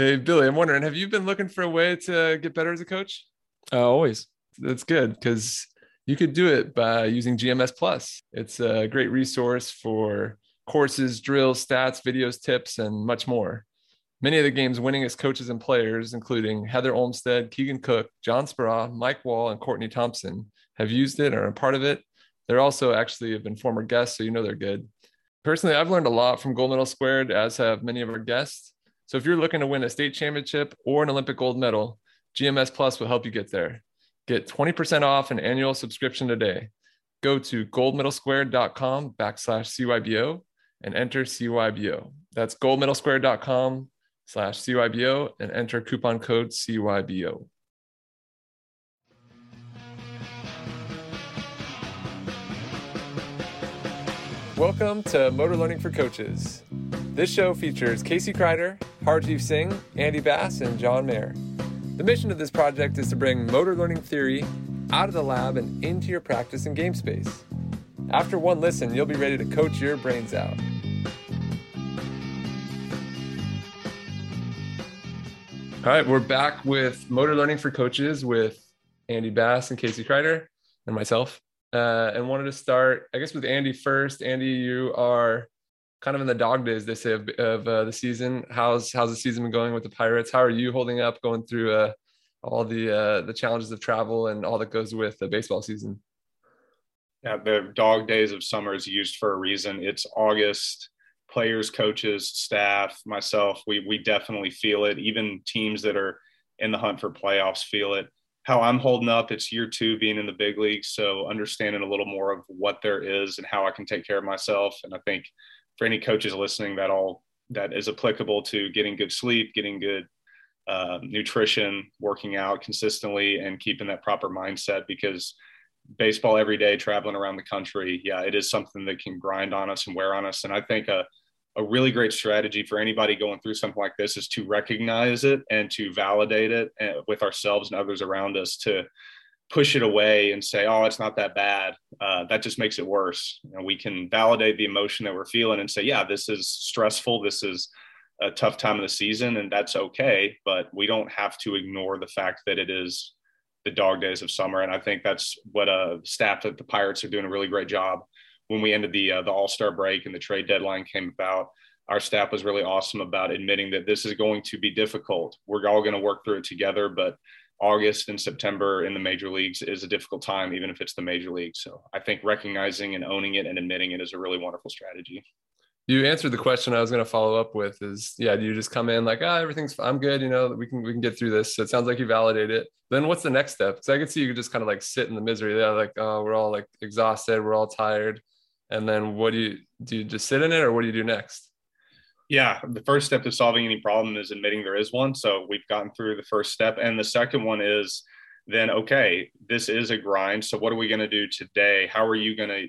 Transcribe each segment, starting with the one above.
Hey, Billy, I'm wondering, have you been looking for a way to get better as a coach? Always. That's good, because you could do it by using GMS Plus. It's a great resource for courses, drills, stats, videos, tips, and much more. Many of the game's winningest coaches and players, including Heather Olmstead, Keegan Cook, John Speraw, Mike Wall, and Courtney Thompson, have used it or are a part of it. They're also actually have been former guests, so you know they're good. Personally, I've learned a lot from Gold Medal Squared, as have many of our guests. So if you're looking to win a state championship or an Olympic gold medal, GMS Plus will help you get there. Get 20% off an annual subscription today. Go to goldmedalsquared.com/CYBO and enter CYBO. That's goldmedalsquared.com/CYBO and enter coupon code CYBO. Welcome to Motor Learning for Coaches. This show features Casey Kreider, Harjeev Singh, Andy Bass, and John Mayer. The mission of this project is to bring motor learning theory out of the lab and into your practice and game space. After one listen, you'll be ready to coach your brains out. All right, we're back with Motor Learning for Coaches with Andy Bass and Casey Kreider and myself. And wanted to start, I guess, with Andy first. Andy, you are kind of in the dog days, they say, of the season. How's the season been going with the Pirates? How are you holding up going through all the challenges of travel and all that goes with the baseball season? Yeah, the dog days of summer is used for a reason. It's August. Players, coaches, staff, myself, we definitely feel it. Even teams that are in the hunt for playoffs feel it. How I'm holding up, it's year two being in the big league, so understanding a little more of what there is and how I can take care of myself. And I think for any coaches listening, that is applicable to getting good sleep, getting good nutrition, working out consistently, and keeping that proper mindset, because baseball every day, traveling around the country, yeah, it is something that can grind on us and wear on us. And I think a really great strategy for anybody going through something like this is to recognize it and to validate it with ourselves and others around us, to push it away and say, oh, it's not that bad. That just makes it worse. You know, we can validate the emotion that we're feeling and say, yeah, this is stressful. This is a tough time of the season, and that's okay. But we don't have to ignore the fact that it is the dog days of summer. And I think that's what staff at the Pirates are doing a really great job. When we ended the All-Star break and the trade deadline came about, our staff was really awesome about admitting that this is going to be difficult. We're all going to work through it together, but August and September in the major leagues is a difficult time, even if it's the major league. So I think recognizing and owning it and admitting it is a really wonderful strategy. You answered the question I was going to follow up with is, yeah, do you just come in like, everything's, I'm good, you know, we can get through this. So it sounds like you validate it. Then what's the next step? Because I could see you could just kind of like sit in the misery there, like, oh, we're all like exhausted, we're all tired. And then what do you just sit in it, or what do you do next? Yeah, the first step to solving any problem is admitting there is one. So we've gotten through the first step. And the second one is then, okay, this is a grind. So what are we going to do today? How are you going to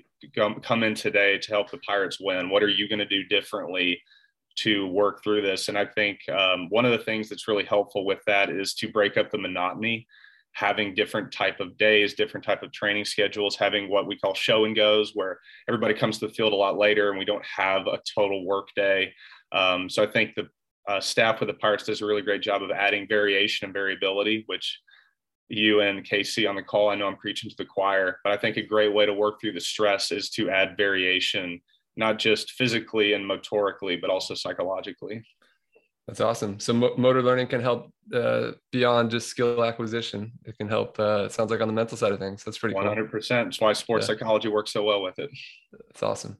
come in today to help the Pirates win? What are you going to do differently to work through this? And I think one of the things that's really helpful with that is to break up the monotony, having different type of days, different type of training schedules, having what we call show and goes, where everybody comes to the field a lot later and we don't have a total work day. So I think the staff with the Pirates does a really great job of adding variation and variability, which you and Casey on the call, I know I'm preaching to the choir, but I think a great way to work through the stress is to add variation, not just physically and motorically, but also psychologically. That's awesome. So motor learning can help beyond just skill acquisition. It can help, it sounds like, on the mental side of things. That's pretty 100%. Cool. 100%. That's why sports psychology works so well with it. That's awesome.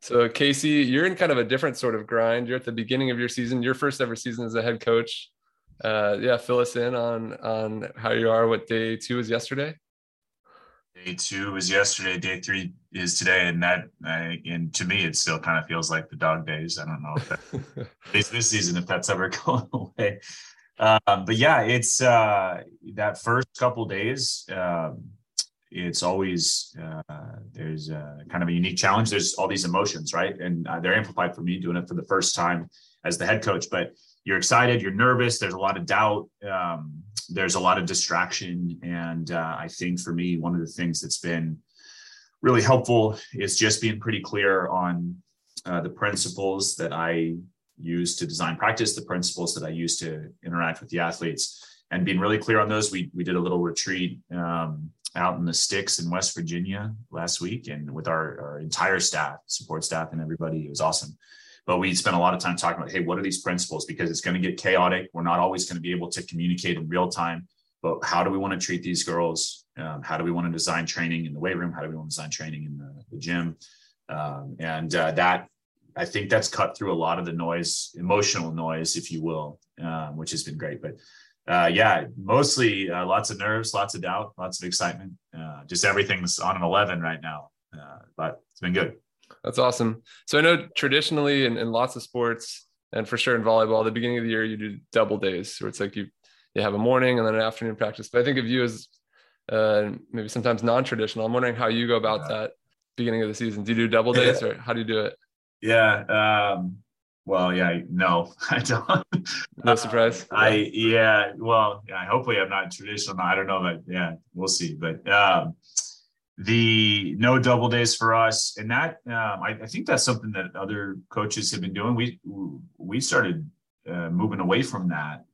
So Casey, you're in kind of a different sort of grind. You're at the beginning of your season, your first ever season as a head coach. Fill us in on how you are. What day two is yesterday? Day two was yesterday. Day three is today, and that to me, it still kind of feels like the dog days. I don't know if that is this season, if that's ever going away. But yeah, it's that first couple days. It's always there's a kind of a unique challenge. There's all these emotions, right? And they're amplified for me doing it for the first time as the head coach. But you're excited, you're nervous. There's a lot of doubt. There's a lot of distraction. And I think for me, one of the things that's been really helpful is just being pretty clear on the principles that I use to design practice, the principles that I use to interact with the athletes, and being really clear on those. We did a little retreat out in the sticks in West Virginia last week, and with our entire staff, support staff and everybody. It was awesome. But we spent a lot of time talking about, hey, what are these principles? Because it's going to get chaotic. We're not always going to be able to communicate in real time, but how do we want to treat these girls? How do we want to design training in the weight room? How do we want to design training in the gym? That, I think that's cut through a lot of the noise, emotional noise, if you will, which has been great. But mostly lots of nerves, lots of doubt, lots of excitement. Just everything's on an 11 right now, but it's been good. That's awesome. So I know traditionally in lots of sports, and for sure in volleyball, the beginning of the year, you do double days where it's like you have a morning and then an afternoon practice. But I think of you as maybe sometimes non-traditional. I'm wondering how you go about that beginning of the season. Do you do double days or how do you do it? Yeah. No, I don't. No surprise. Hopefully I'm not traditional. I don't know, but we'll see. But the no double days for us, and that I think that's something that other coaches have been doing. We started moving away from that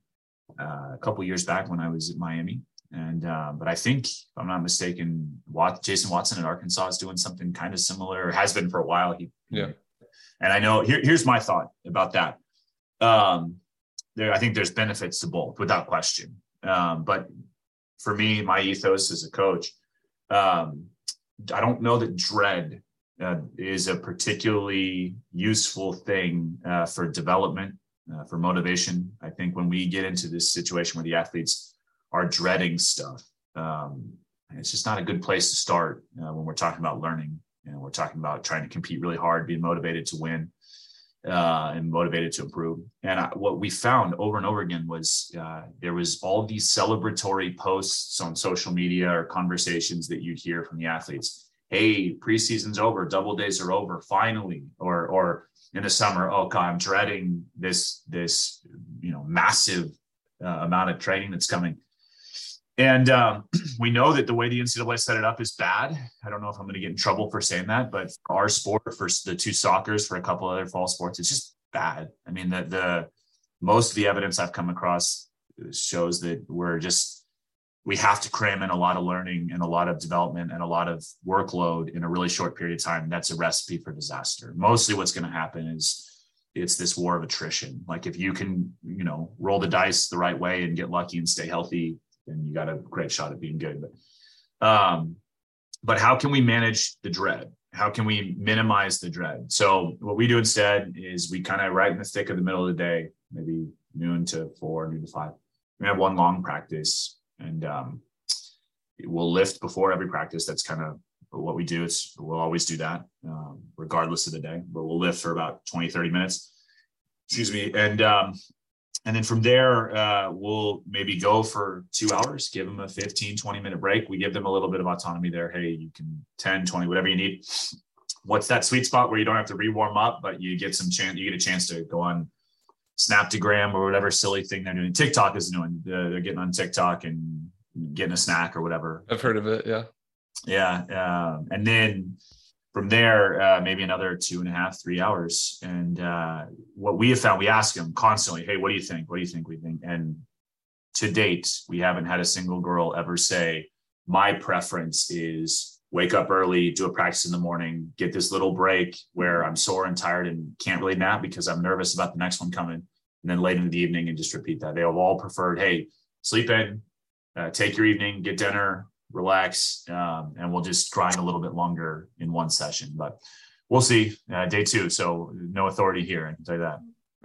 a couple years back when I was at Miami. And, but I think, if I'm not mistaken, Jason Watson at Arkansas is doing something kind of similar, or has been for a while. And I know here's my thought about that. I think there's benefits to both without question. But for me, my ethos as a coach, I don't know that dread is a particularly useful thing for development, for motivation. I think when we get into this situation where the athletes are dreading stuff, it's just not a good place to start when we're talking about learning. And we're talking about trying to compete really hard, being motivated to win and motivated to improve. And what we found over and over again was there was all these celebratory posts on social media or conversations that you'd hear from the athletes. Hey, preseason's over. Double days are over. Finally. Or in the summer, oh God, I'm dreading this, massive amount of training that's coming. And we know that the way the NCAA set it up is bad. I don't know if I'm going to get in trouble for saying that, but for our sport, for the two soccers, for a couple other fall sports, it's just bad. I mean, the most of the evidence I've come across shows that we have to cram in a lot of learning and a lot of development and a lot of workload in a really short period of time. That's a recipe for disaster. Mostly what's going to happen is it's this war of attrition. Like if you can, roll the dice the right way and get lucky and stay healthy, and you got a great shot at being good. But how can we manage the dread? How can we minimize the dread? So what we do instead is we kind of right in the thick of the middle of the day, maybe noon to 5. We have one long practice, and we'll lift before every practice. That's kind of what we do. We'll always do that regardless of the day, but we'll lift for about 20, 30 minutes. Excuse me. And then from there, we'll maybe go for 2 hours, give them a 15, 20-minute break. We give them a little bit of autonomy there. Hey, you can 10, 20, whatever you need. What's that sweet spot where you don't have to re-warm up, but you get a chance to go on Snaptagram or whatever silly thing they're doing. TikTok is doing. They're getting on TikTok and getting a snack or whatever. I've heard of it, yeah. Yeah. And then from there, maybe another 2.5, 3 hours. And what we have found, we ask them constantly, hey, what do you think? What do you think? We think. And to date, we haven't had a single girl ever say, my preference is wake up early, do a practice in the morning, get this little break where I'm sore and tired and can't really nap because I'm nervous about the next one coming. And then late into the evening and just repeat that. They have all preferred, hey, sleep in, take your evening, get dinner, relax, and we'll just grind a little bit longer in one session. But we'll see day two. So no authority here, I can tell you that.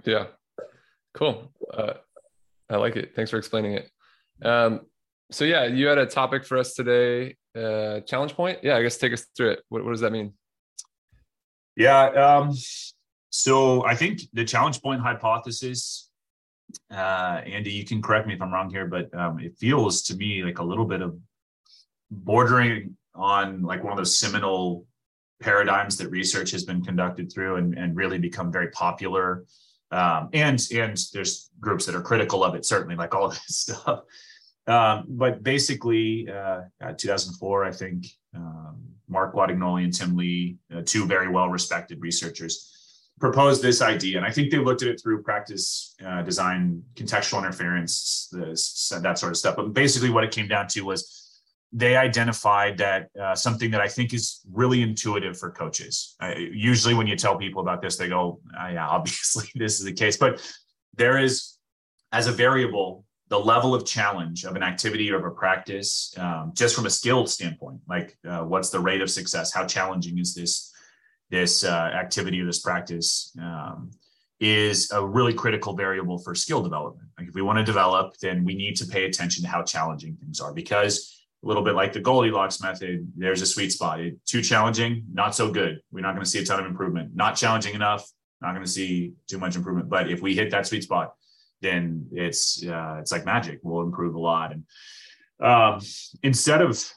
Yeah. Cool. I like it. Thanks for explaining it. So you had a topic for us today, challenge point. Yeah, I guess take us through it. What does that mean? Yeah. So I think the challenge point hypothesis, Andy, you can correct me if I'm wrong here, but it feels to me like a little bit of bordering on like one of those seminal paradigms that research has been conducted through and really become very popular. And there's groups that are critical of it, certainly, like all of this stuff. But basically 2004, I think Mark Guadagnoli and Tim Lee, two very well-respected researchers, proposed this idea, and I think they looked at it through practice design, contextual interference, that sort of stuff. But basically what it came down to was they identified that something that I think is really intuitive for coaches. Usually when you tell people about this, they go, oh, yeah, obviously this is the case. But there is, as a variable, the level of challenge of an activity or of a practice, just from a skill standpoint, like what's the rate of success? How challenging is this activity or this practice, is a really critical variable for skill development. Like if we want to develop, then we need to pay attention to how challenging things are, because a little bit like the Goldilocks method, there's a sweet spot. Too challenging, not so good. We're not going to see a ton of improvement. Not challenging enough, not going to see too much improvement. But if we hit that sweet spot, then it's like magic. We'll improve a lot. And instead of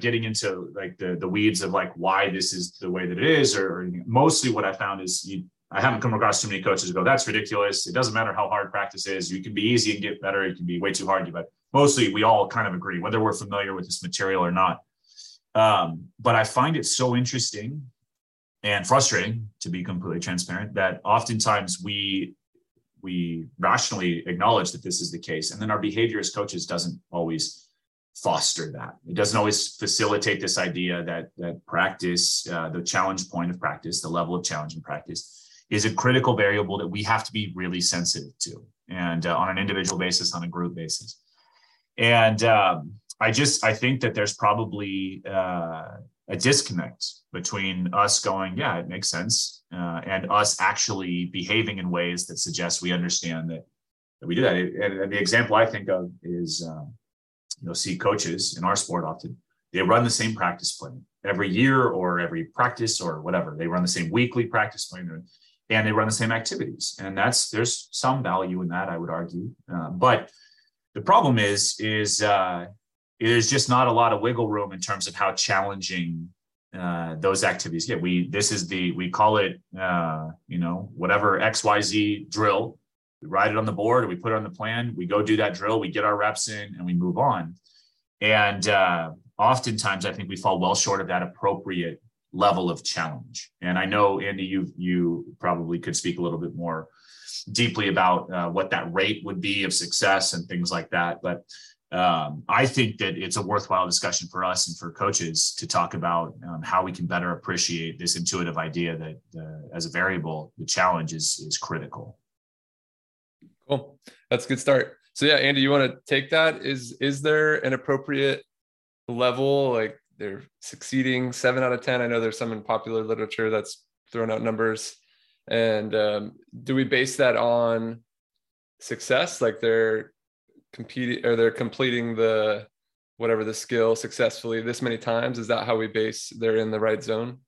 getting into like the weeds of like why this is the way that it is, or mostly what I found is I haven't come across too many coaches who go, that's ridiculous. It doesn't matter how hard practice is. You can be easy and get better. It can be way too hard. But mostly we all kind of agree, whether we're familiar with this material or not. But I find it so interesting and frustrating, to be completely transparent, that oftentimes we rationally acknowledge that this is the case. And then our behavior as coaches doesn't always foster that. It doesn't always facilitate this idea that practice, the challenge point of practice, the level of challenge in practice, is a critical variable that we have to be really sensitive to, and on an individual basis, on a group basis. And I think that there's probably a disconnect between us going, yeah, it makes sense, and us actually behaving in ways that suggest we understand that we do that. And the example I think of is, you'll see coaches in our sport often, they run the same practice plan every year or every practice or whatever. They run the same weekly practice plan, and they run the same activities. And there's some value in that, I would argue. But the problem is there's just not a lot of wiggle room in terms of how challenging those activities get. We call it, whatever XYZ drill. We write it on the board, or we put it on the plan. We go do that drill. We get our reps in, and we move on. And oftentimes I think we fall well short of that appropriate level of challenge. And I know, Andy, you probably could speak a little bit more deeply about what that rate would be of success and things like that. But I think that it's a worthwhile discussion for us and for coaches to talk about how we can better appreciate this intuitive idea that as a variable, the challenge is critical. Cool. That's a good start. So yeah, Andy, you want to take that? Is there an appropriate level, like they're succeeding 7 out of 10? I know there's some in popular literature that's thrown out numbers. And do we base that on success? Like they're competing, or they're completing the skill successfully this many times? Is that how we base they're in the right zone?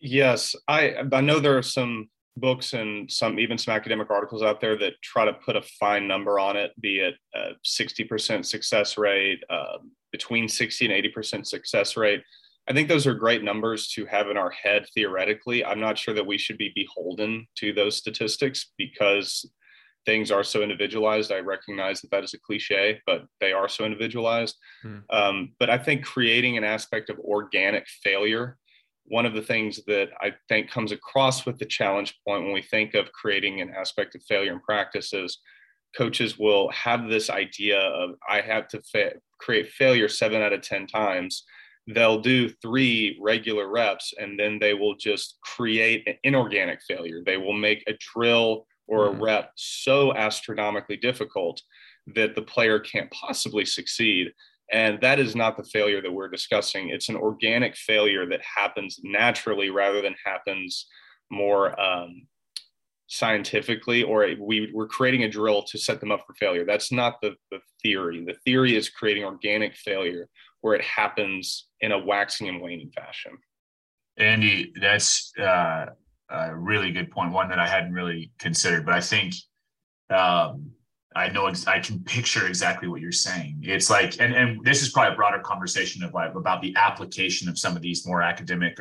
Yes. I know there are some books and some academic articles out there that try to put a fine number on it, be it 60% success rate, between 60 and 80% success rate. I think those are great numbers to have in our head theoretically. I'm not sure that we should be beholden to those statistics because things are so individualized. I recognize that is a cliche, but they are so individualized. But I think creating an aspect of organic failure, one of the things that I think comes across with the challenge point when we think of creating an aspect of failure in practice is coaches will have this idea of I have to create failure 7 out of 10 times. They'll do 3 regular reps, and then they will just create an inorganic failure. They will make a drill or a rep so astronomically difficult that the player can't possibly succeed. And that is not the failure that we're discussing. It's an organic failure that happens naturally rather than happens more scientifically, or we're creating a drill to set them up for failure. That's not the theory. The theory is creating organic failure where it happens in a waxing and waning fashion. Andy, that's a really good point, one that I hadn't really considered, but I think I know I can picture exactly what you're saying. It's like, and this is probably a broader conversation of like about the application of some of these more academic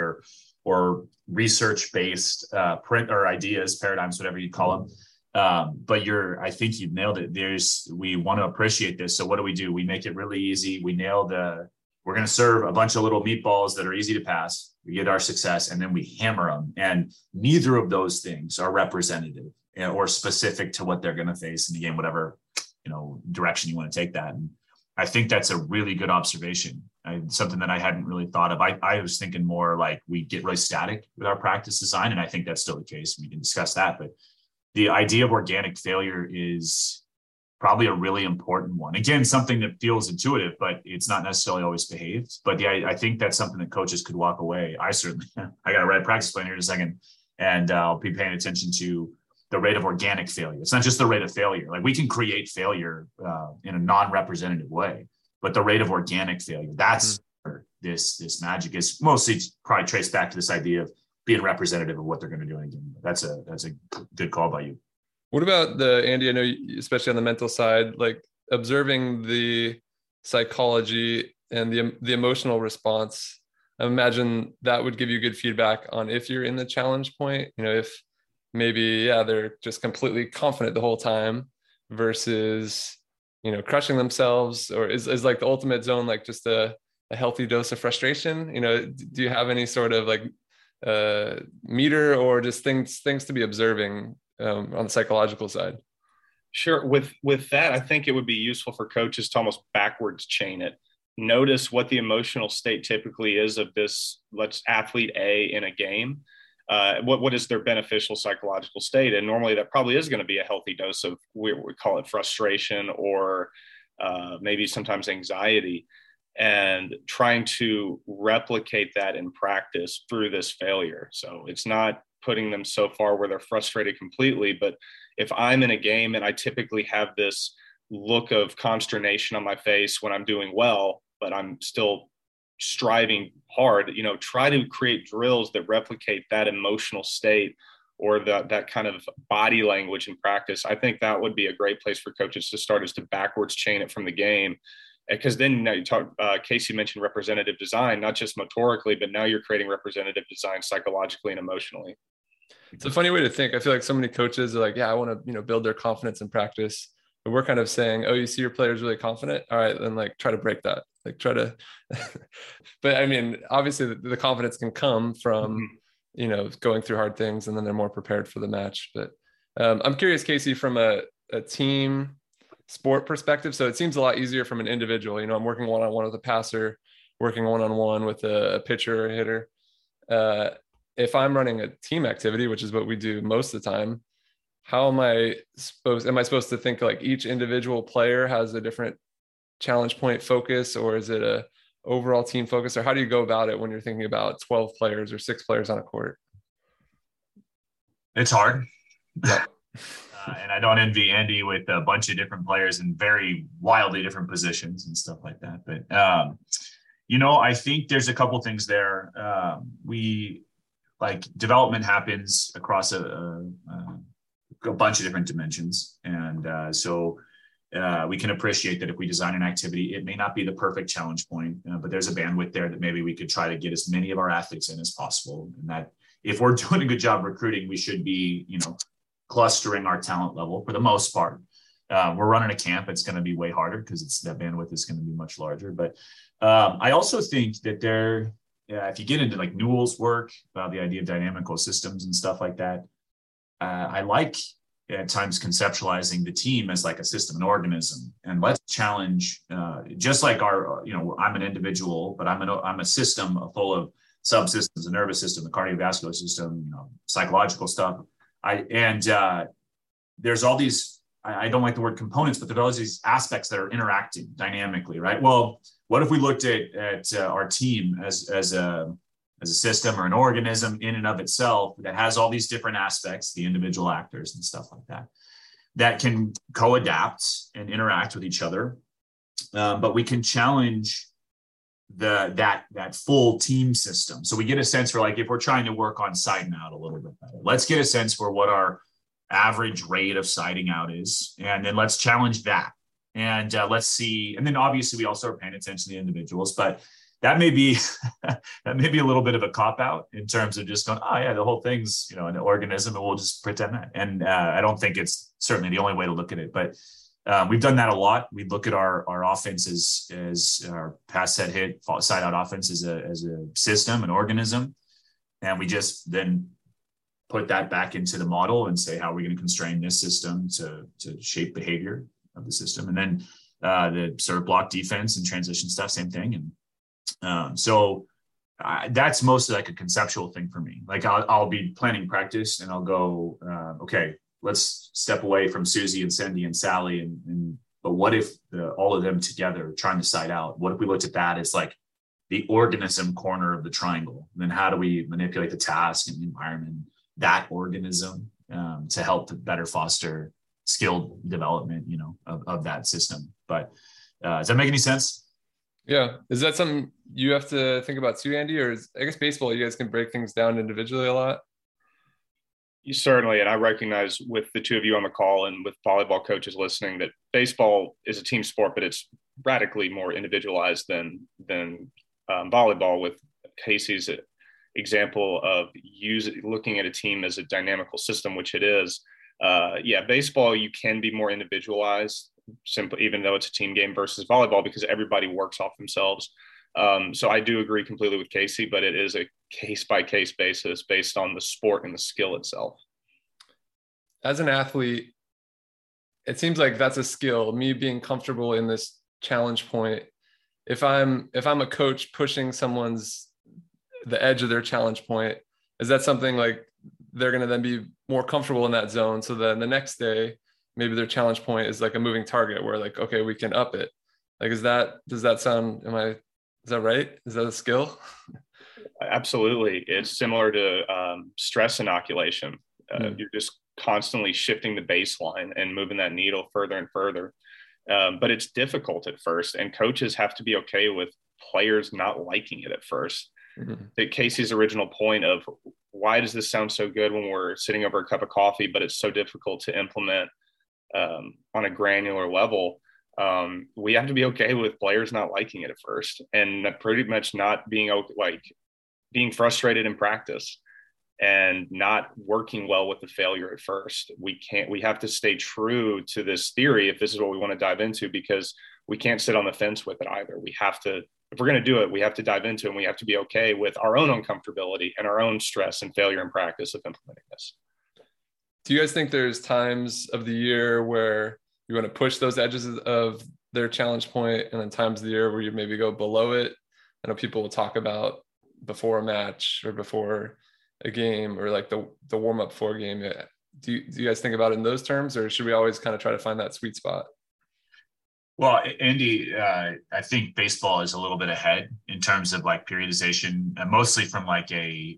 or research-based print or ideas, paradigms, whatever you call them. But I think you've nailed it. We want to appreciate this. So what do? We make it really easy. We're going to serve a bunch of little meatballs that are easy to pass. we get our success, and then we hammer them. And neither of those things are representative or specific to what they're going to face in the game, whatever, you know, direction you want to take that. And I think that's a really good observation. Something that I hadn't really thought of. I was thinking more like we get really static with our practice design. And I think that's still the case. We can discuss that, but the idea of organic failure is probably a really important one. Again, something that feels intuitive, but it's not necessarily always behaved. But yeah, I think that's something that coaches could walk away. I certainly, I got to write a practice plan here in a second, and I'll be paying attention to the rate of organic failure. It's not just the rate of failure. Like we can create failure in a non-representative way, but the rate of organic failure, that's where this magic is, mostly probably traced back to this idea of being representative of what they're going to do in a game. That's a good call by you. What about Andy, I know, especially on the mental side, like observing the psychology and the emotional response, I imagine that would give you good feedback on if you're in the challenge point, you know, if maybe, yeah, they're just completely confident the whole time versus, you know, crushing themselves, or is like the ultimate zone, like just a healthy dose of frustration, you know, do you have any sort of like meter or just things to be observing on the psychological side? Sure. With that, I think it would be useful for coaches to almost backwards chain it. Notice what the emotional state typically is of this, let's athlete A in a game. What is their beneficial psychological state? And normally that probably is going to be a healthy dose of, we call it frustration, or maybe sometimes anxiety, and trying to replicate that in practice through this failure. So it's not putting them so far where they're frustrated completely, but if I'm in a game and I typically have this look of consternation on my face when I'm doing well, but I'm still striving hard, you know, try to create drills that replicate that emotional state or that kind of body language in practice. I think that would be a great place for coaches to start, is to backwards chain it from the game. Because then now you talk, Casey mentioned representative design, not just motorically, but now you're creating representative design psychologically and emotionally. It's a funny way to think. I feel like so many coaches are like, yeah, I want to, you know, build their confidence in practice. But we're kind of saying, oh, you see your player's really confident. All right, then like try to break that. Like try to, but I mean, obviously the confidence can come from, you know, going through hard things, and then they're more prepared for the match. But I'm curious, Casey, from a team sport perspective. So it seems a lot easier from an individual, you know, I'm working one-on-one with a passer, working one-on-one with a pitcher or a hitter. If I'm running a team activity, which is what we do most of the time, how am I supposed to think like each individual player has a different challenge point focus, or is it a overall team focus, or how do you go about it when you're thinking about 12 players or 6 players on a court? It's hard. Yeah. And I don't envy Andy with a bunch of different players in very wildly different positions and stuff like that. But, you know, I think there's a couple things there. Development happens across a bunch of different dimensions. And so we can appreciate that if we design an activity, it may not be the perfect challenge point, but there's a bandwidth there that maybe we could try to get as many of our athletes in as possible. And that if we're doing a good job recruiting, we should be, you know, clustering our talent level for the most part. We're running a camp, it's going to be way harder because it's that bandwidth is going to be much larger. But I also think that if you get into like Newell's work about the idea of dynamical systems and stuff like that, I like at times conceptualizing the team as like a system, an organism, and let's challenge just like our, you know, I'm an individual, but I'm a system full of subsystems, the nervous system, the cardiovascular system, you know, psychological stuff. There's all these, I don't like the word components, but there's all these aspects that are interacting dynamically, right? Well, what if we looked at our team as a system or an organism in and of itself that has all these different aspects, the individual actors and stuff like that, that can co-adapt and interact with each other. But we can challenge that full team system. So we get a sense for like, if we're trying to work on siding out a little bit better, let's get a sense for what our average rate of siding out is. And then let's challenge that. And let's see. And then obviously we also are paying attention to the individuals, but that may be, a little bit of a cop-out in terms of just going, oh yeah, the whole thing's, you know, an organism, and we'll just pretend that. And I don't think it's certainly the only way to look at it, but We've done that a lot. We look at our offense as our pass, set, hit, side out offense as a system, an organism. And we just then put that back into the model and say, how are we going to constrain this system to shape behavior of the system? And then the sort of block defense and transition stuff, same thing. And so that's mostly like a conceptual thing for me. Like I'll be planning practice and I'll go, okay, let's step away from Susie and Cindy and Sally. But what if all of them together trying to side out? What if we looked at that as like the organism corner of the triangle? And then how do we manipulate the task and the environment, that organism, to help to better foster skill development, of that system? But does that make any sense? Yeah. Is that something you have to think about too, Andy? Or I guess baseball, you guys can break things down individually a lot. You certainly, and I recognize with the two of you on the call and with volleyball coaches listening that baseball is a team sport, but it's radically more individualized than volleyball, with Casey's example of looking at a team as a dynamical system, which it is. Baseball, you can be more individualized, simply, even though it's a team game, versus volleyball, because everybody works off themselves. So I do agree completely with Casey, but it is a case-by-case basis based on the sport and the skill itself. As an athlete, it seems like that's a skill, me being comfortable in this challenge point. If I'm a coach pushing the edge of their challenge point, is that something like they're going to then be more comfortable in that zone? So then the next day, maybe their challenge point is like a moving target where like, okay, we can up it. Like, is that right? Is that a skill? Absolutely. It's similar to stress inoculation. You're just constantly shifting the baseline and moving that needle further and further. But it's difficult at first, and coaches have to be okay with players not liking it at first. Mm-hmm. Casey's original point of why does this sound so good when we're sitting over a cup of coffee, but it's so difficult to implement on a granular level. We have to be okay with players not liking it at first, and pretty much not being being frustrated in practice and not working well with the failure at first. We have to stay true to this theory if this is what we want to dive into, because we can't sit on the fence with it either. If we're going to do it, we have to dive into it, and we have to be okay with our own uncomfortability and our own stress and failure in practice of implementing this. Do you guys think there's times of the year where you want to push those edges of their challenge point, and then times of the year where you maybe go below it? I know people will talk about before a match or before a game, or like the warm-up for a game. Do you guys think about it in those terms, or should we always kind of try to find that sweet spot? Well, Andy, I think baseball is a little bit ahead in terms of like periodization, mostly from like a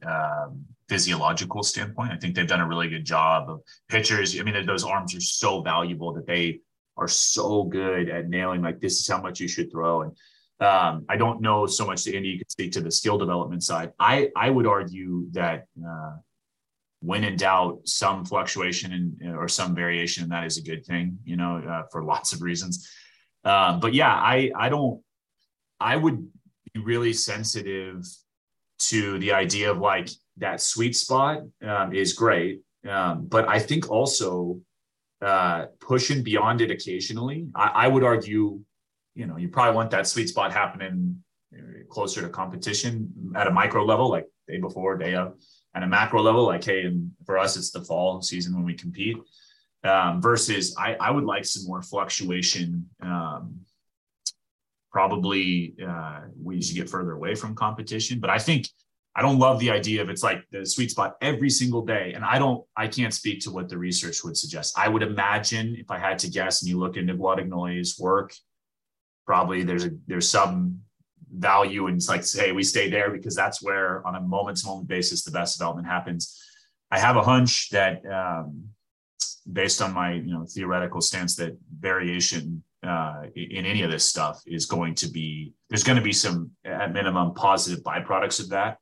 physiological standpoint. I think they've done a really good job of pitchers. I mean, those arms are so valuable that they are so good at nailing, like, this is how much you should throw. And I don't know so much that Andy, you can speak to the skill development side. I would argue that when in doubt, some fluctuation or some variation in that is a good thing, for lots of reasons. I would be really sensitive to the idea of like that sweet spot is great. But I think also pushing beyond it occasionally, I would argue, you probably want that sweet spot happening closer to competition at a micro level, like day before, day of, and a macro level, like, hey, and for us, it's the fall season when we compete. Versus I would like some more fluctuation. Probably we should get further away from competition, but I think I don't love the idea of it's like the sweet spot every single day. And I can't speak to what the research would suggest. I would imagine, if I had to guess, and you look into Guadagnoli's work, probably there's some value in, it's like, say, we stay there because that's where on a moment to moment basis, the best development happens. I have a hunch that, based on my theoretical stance, that variation in any of this stuff is going to be, there's going to be some, at minimum, positive byproducts of that.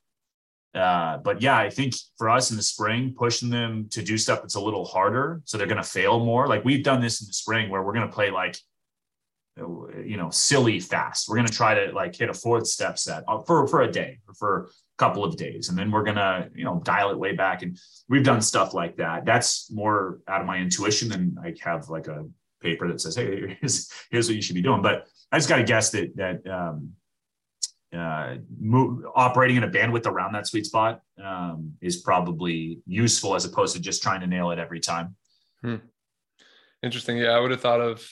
I think for us in the spring, pushing them to do stuff that's a little harder, so they're going to fail more. Like, we've done this in the spring where we're going to play like, silly fast. We're going to try to like hit a fourth step set for a day or for a couple of days. And then we're going to, dial it way back. And we've done stuff like that. That's more out of my intuition than I have like a paper that says, hey, here's what you should be doing. But I just got to guess that operating in a bandwidth around that sweet spot is probably useful as opposed to just trying to nail it every time. Hmm. Interesting. Yeah, I would have thought of,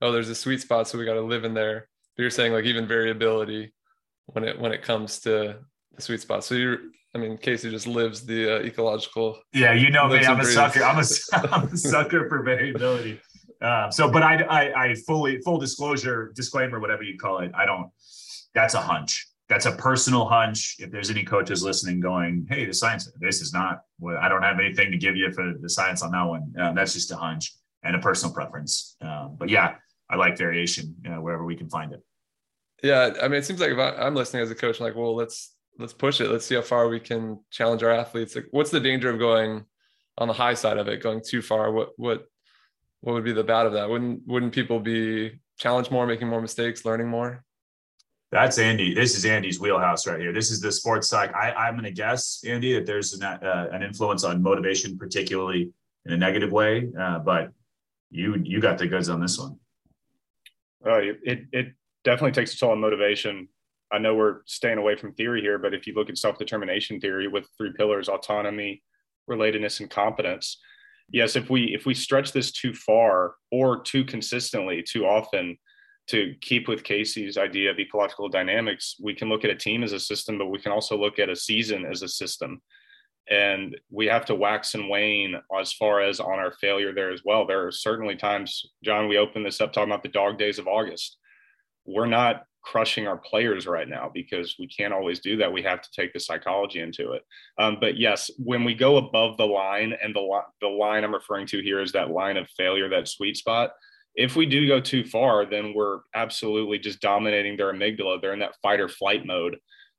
oh, there's a sweet spot, so we got to live in there. But you're saying like even variability when it comes to the sweet spot. So you're, I mean, Casey just lives the ecological. Yeah, you know me. I'm a sucker. I'm a sucker for variability. But I fully, full disclosure, disclaimer, whatever you call it, I don't. That's a hunch. That's a personal hunch. If there's any coaches listening going, hey, the science, this is not what, I don't have anything to give you for the science on that one. That's just a hunch and a personal preference. But yeah, I like variation wherever we can find it. Yeah. I mean, it seems like if I'm listening as a coach, I'm like, well, let's push it. Let's see how far we can challenge our athletes. Like, what's the danger of going on the high side of it, going too far? What would be the bad of that? Wouldn't people be challenged more, making more mistakes, learning more? That's Andy. This is Andy's wheelhouse right here. This is the sports psych. I'm going to guess, Andy, that there's an influence on motivation, particularly in a negative way. But you got the goods on this one. It definitely takes a toll on motivation. I know we're staying away from theory here, but if you look at self-determination theory with three pillars, autonomy, relatedness, and competence, yes, if we stretch this too far or too consistently, too often, to keep with Casey's idea of ecological dynamics, we can look at a team as a system, but we can also look at a season as a system. And we have to wax and wane as far as on our failure there as well. There are certainly times, John, we opened this up talking about the dog days of August. We're not crushing our players right now because we can't always do that. We have to take the psychology into it. But yes, when we go above the line, and the line I'm referring to here is that line of failure, that sweet spot. If we do go too far, then we're absolutely just dominating their amygdala. They're in that fight or flight mode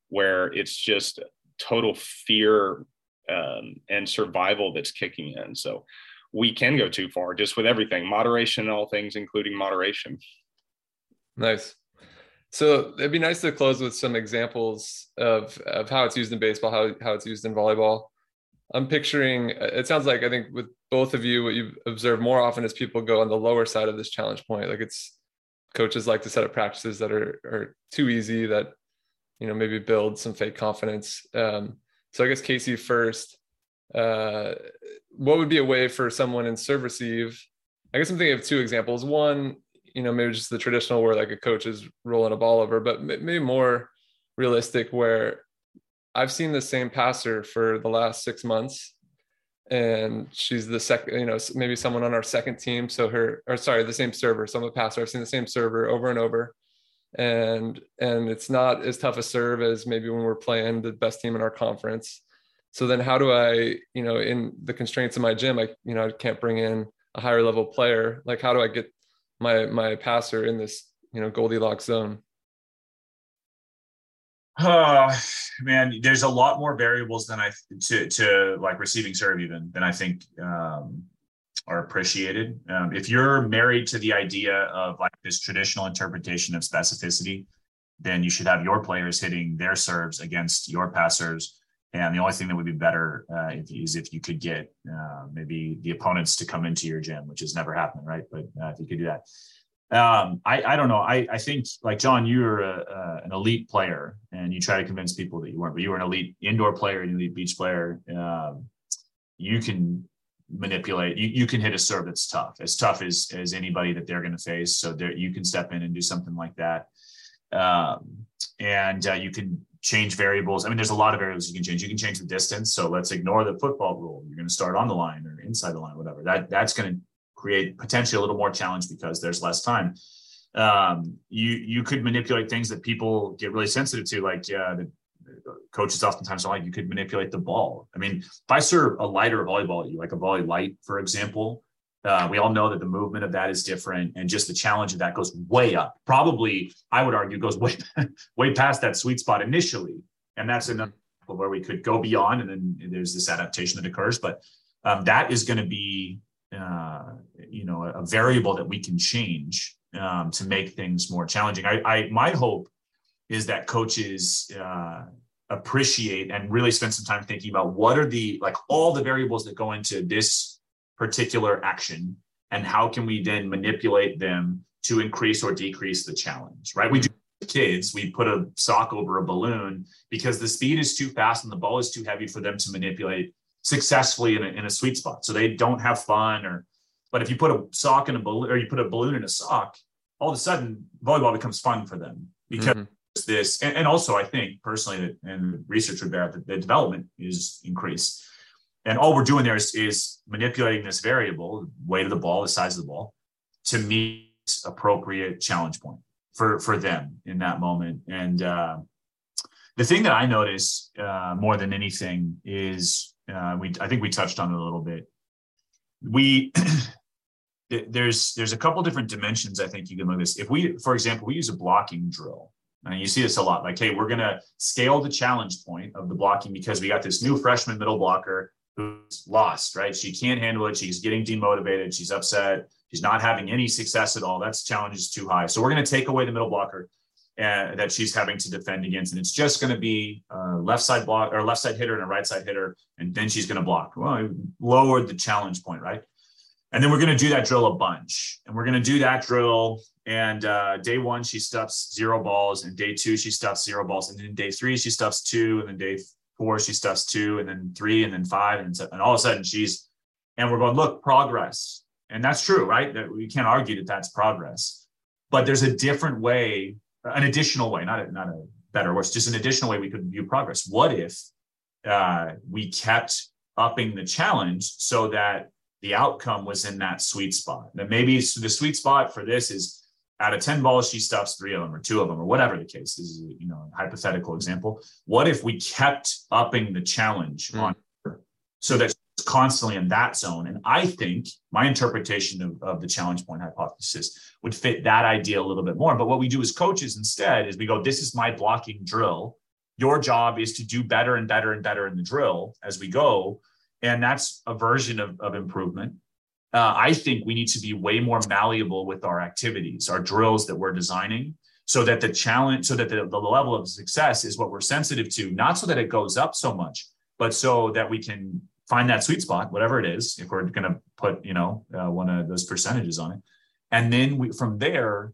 where it's just total fear and survival that's kicking in. So we can go too far just with everything, moderation, all things, including moderation. Nice. So it'd be nice to close with some examples of how it's used in baseball, how it's used in volleyball. I'm picturing, it sounds like, I think with both of you, what you observe more often is people go on the lower side of this challenge point. Like, it's coaches like to set up practices that are too easy, that, you know, maybe build some fake confidence. So I guess Casey first, what would be a way for someone in serve receive? I guess I'm thinking of two examples. One, you know, maybe just the traditional where like a coach is rolling a ball over, but maybe more realistic where I've seen the same passer for the last 6 months, and she's the second, you know, maybe someone on our second team. So the same server, some of the passer, I've seen the same server over and over. And it's not as tough a serve as maybe when we're playing the best team in our conference. So then how do I, you know, in the constraints of my gym, I can't bring in a higher level player. Like, how do I get my passer in this, you know, Goldilocks zone? Man, there's a lot more variables than like receiving serve even than I think are appreciated. If you're married to the idea of like this traditional interpretation of specificity, then you should have your players hitting their serves against your passers. And the only thing that would be better is if you could get maybe the opponents to come into your gym, which has never happened, right? But if you could do that. I don't know. I think, like, John, you were an elite player, and you try to convince people that you weren't, but you were an elite indoor player, an elite beach player. You can manipulate. You can hit a serve that's tough as anybody that they're going to face. So there, you can step in and do something like that. And you can change variables. I mean, there's a lot of variables you can change. You can change the distance. So let's ignore the football rule. You're going to start on the line or inside the line, whatever. That's going to create potentially a little more challenge because there's less time. You could manipulate things that people get really sensitive to, like the coaches oftentimes are like, you could manipulate the ball. I mean, if I serve a lighter volleyball at you, like a volley light, for example, we all know that the movement of that is different, and just the challenge of that goes way up. Probably, I would argue, goes way past that sweet spot initially, and that's another example where we could go beyond, and then there's this adaptation that occurs. But that is going to be a variable that we can change to make things more challenging. My hope is that coaches appreciate and really spend some time thinking about what are all the variables that go into this particular action, and how can we then manipulate them to increase or decrease the challenge, right? We do kids, we put a sock over a balloon because the speed is too fast and the ball is too heavy for them to manipulate successfully in a sweet spot. So they don't have fun. But if you put a sock in a balloon, or you put a balloon in a sock, all of a sudden volleyball becomes fun for them because it's this. And also I think personally that, and research would bear out, that the development is increased. And all we're doing there is manipulating this variable, weight of the ball, the size of the ball, to meet appropriate challenge point for them in that moment. And the thing that I notice more than anything is I think we touched on it a little bit. There's a couple different dimensions I think you can look at this. If we, for example, we use a blocking drill. And you see this a lot, like, hey, we're going to scale the challenge point of the blocking because we got this new freshman middle blocker who's lost, right? She can't handle it. She's getting demotivated. She's upset. She's not having any success at all. That's challenge is too high. So we're going to take away the middle blocker that she's having to defend against. And it's just going to be a left side block or left side hitter and a right side hitter. And then she's going to block. Well, we lowered the challenge point, right? And then we're going to do that drill a bunch. And we're going to do that drill. And day one, she stuffs 0 balls. And day two, she stuffs 0 balls. And then day three, she stuffs 2. And then day four, she stuffs 2. And then 3. And then 5. And all of a sudden, and we're going, look, progress. And that's true, right? That we can't argue that that's progress. But there's a different way, an additional way, not a better or worse, just an additional way we could view progress. What if we kept upping the challenge so that the outcome was in that sweet spot? That maybe the sweet spot for this is, out of 10 balls, she stuffs 3 of them or 2 of them or whatever the case is, a hypothetical example. What if we kept upping the challenge on her so that she's constantly in that zone? And I think my interpretation of the challenge point hypothesis would fit that idea a little bit more. But what we do as coaches instead is we go, this is my blocking drill. Your job is to do better and better and better in the drill as we go. And that's a version of improvement. I think we need to be way more malleable with our activities, our drills that we're designing, so that the challenge, so that the level of success is what we're sensitive to, not so that it goes up so much, but so that we can find that sweet spot, whatever it is, if we're going to put, one of those percentages on it. And then from there,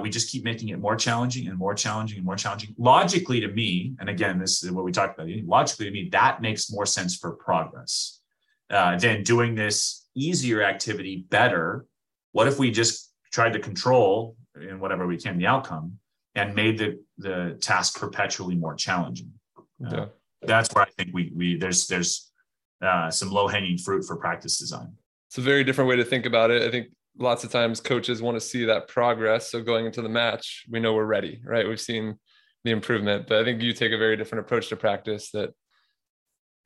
we just keep making it more challenging and more challenging and more challenging. Logically to me, and again, this is what we talked about, logically to me, that makes more sense for progress than doing this easier activity better. What if we just tried to control in whatever we can the outcome and made the task perpetually more challenging? Yeah. That's where I think we there's some low-hanging fruit for practice design. It's a very different way to think about it. I think lots of times coaches want to see that progress. So going into the match, we know we're ready, right? We've seen the improvement, but I think you take a very different approach to practice that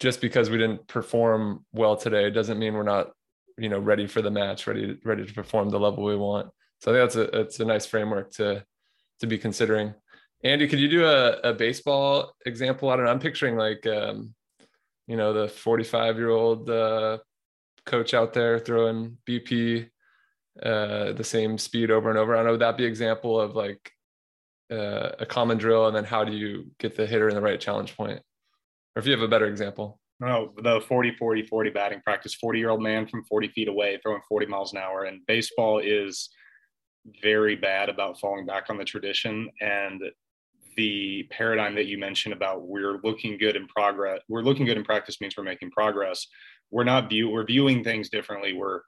just because we didn't perform well today doesn't mean we're not ready for the match, ready to perform the level we want. So I think that's a nice framework to be considering. Andy, could you do a baseball example? I don't know. I'm picturing like, the 45-year-old coach out there throwing BP the same speed over and over. I don't know, would that be an example of like a common drill? And then how do you get the hitter in the right challenge point? Or if you have a better example. No, the 40-40-40 batting practice, 40-year-old man from 40 feet away throwing 40 miles an hour. And baseball is very bad about falling back on the tradition. And the paradigm that you mentioned about we're looking good in practice means we're making progress. We're viewing things differently. We're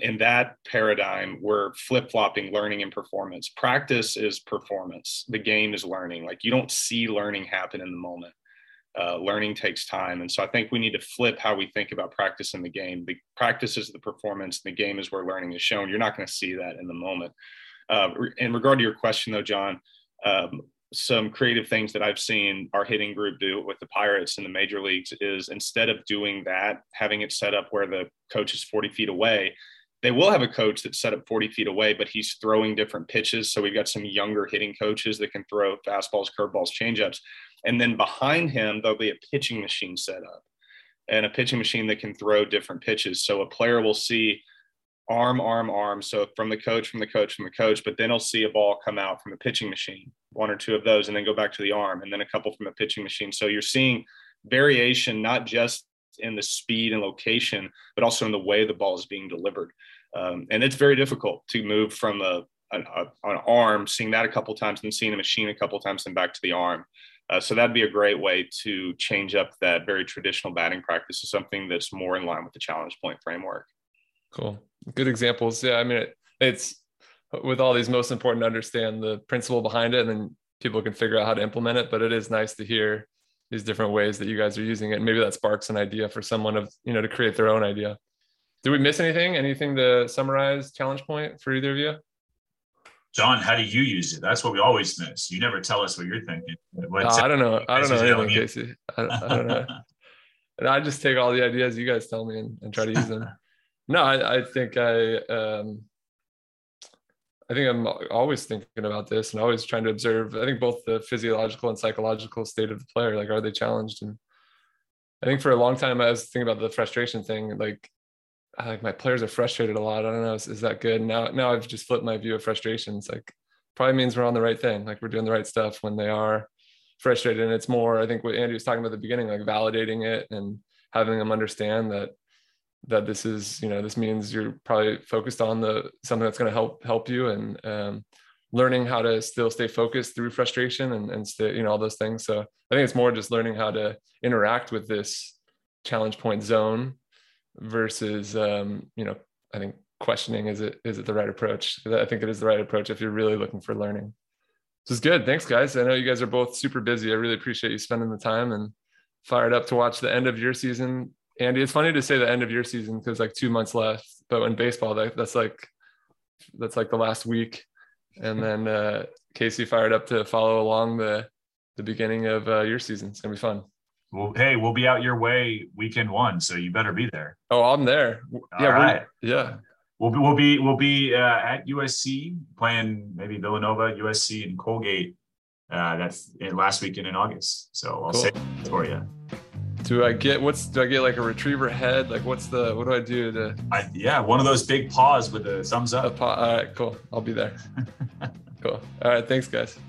in that paradigm, we're flip-flopping learning and performance. Practice is performance. The game is learning. Like you don't see learning happen in the moment. Learning takes time. And so I think we need to flip how we think about practice in the game. The practice is the performance. The game is where learning is shown. You're not going to see that in the moment. In regard to your question though, John, some creative things that I've seen our hitting group do with the Pirates in the major leagues is instead of doing that, having it set up where the coach is 40 feet away, they will have a coach that's set up 40 feet away, but he's throwing different pitches. So we've got some younger hitting coaches that can throw fastballs, curveballs, changeups. And then behind him, there'll be a pitching machine set up and a pitching machine that can throw different pitches. So a player will see arm, arm, arm. So from the coach, but then he'll see a ball come out from a pitching machine, 1 or 2 of those, and then go back to the arm and then a couple from a pitching machine. So you're seeing variation, not just in the speed and location, but also in the way the ball is being delivered. And it's very difficult to move from an arm, seeing that a couple times and seeing a machine a couple times and back to the arm. So that'd be a great way to change up that very traditional batting practice to something that's more in line with the challenge point framework. Cool. Good examples. Yeah. I mean, it's with all these, most important to understand the principle behind it, and then people can figure out how to implement it, but it is nice to hear these different ways that you guys are using it. And maybe that sparks an idea for someone of, you know, to create their own idea. Did we miss anything? Anything to summarize challenge point for either of you? John, how do you use it? That's what we always miss. You never tell us what you're thinking. I don't know. I don't know anything, Casey. I don't know. And I just take all the ideas you guys tell me and try to use them. No, I think I'm always thinking about this and always trying to observe, I think, both the physiological and psychological state of the player. Like, are they challenged? And I think for a long time, I was thinking about the frustration thing. Like my players are frustrated a lot. I don't know. Is that good? Now I've just flipped my view of frustrations. Like, probably means we're on the right thing. Like, we're doing the right stuff when they are frustrated. And it's more, I think what Andy was talking about at the beginning, like validating it and having them understand that this is, you know, this means you're probably focused on something that's going to help you, and learning how to still stay focused through frustration and stay, you know, all those things. So I think it's more just learning how to interact with this challenge point zone versus, you know, I think questioning, is it the right approach? I think it is the right approach if you're really looking for learning. This is good. Thanks, guys. I know you guys are both super busy. I really appreciate you spending the time, and fired up to watch the end of your season. Andy, it's funny to say the end of your season because like 2 months left, but in baseball, that's like the last week. And then Casey, fired up to follow along the beginning of your season. It's going to be fun. Well, hey, we'll be out your way weekend one, so you better be there. Oh, I'm there. Yeah, right. Yeah, we'll be at USC playing maybe Villanova, USC, and Colgate. That's last weekend in August. So I'll save it for you. Do I get like a retriever head? Like, what do I do to? One of those big paws with the thumbs up. All right, cool. I'll be there. Cool. All right, thanks, guys.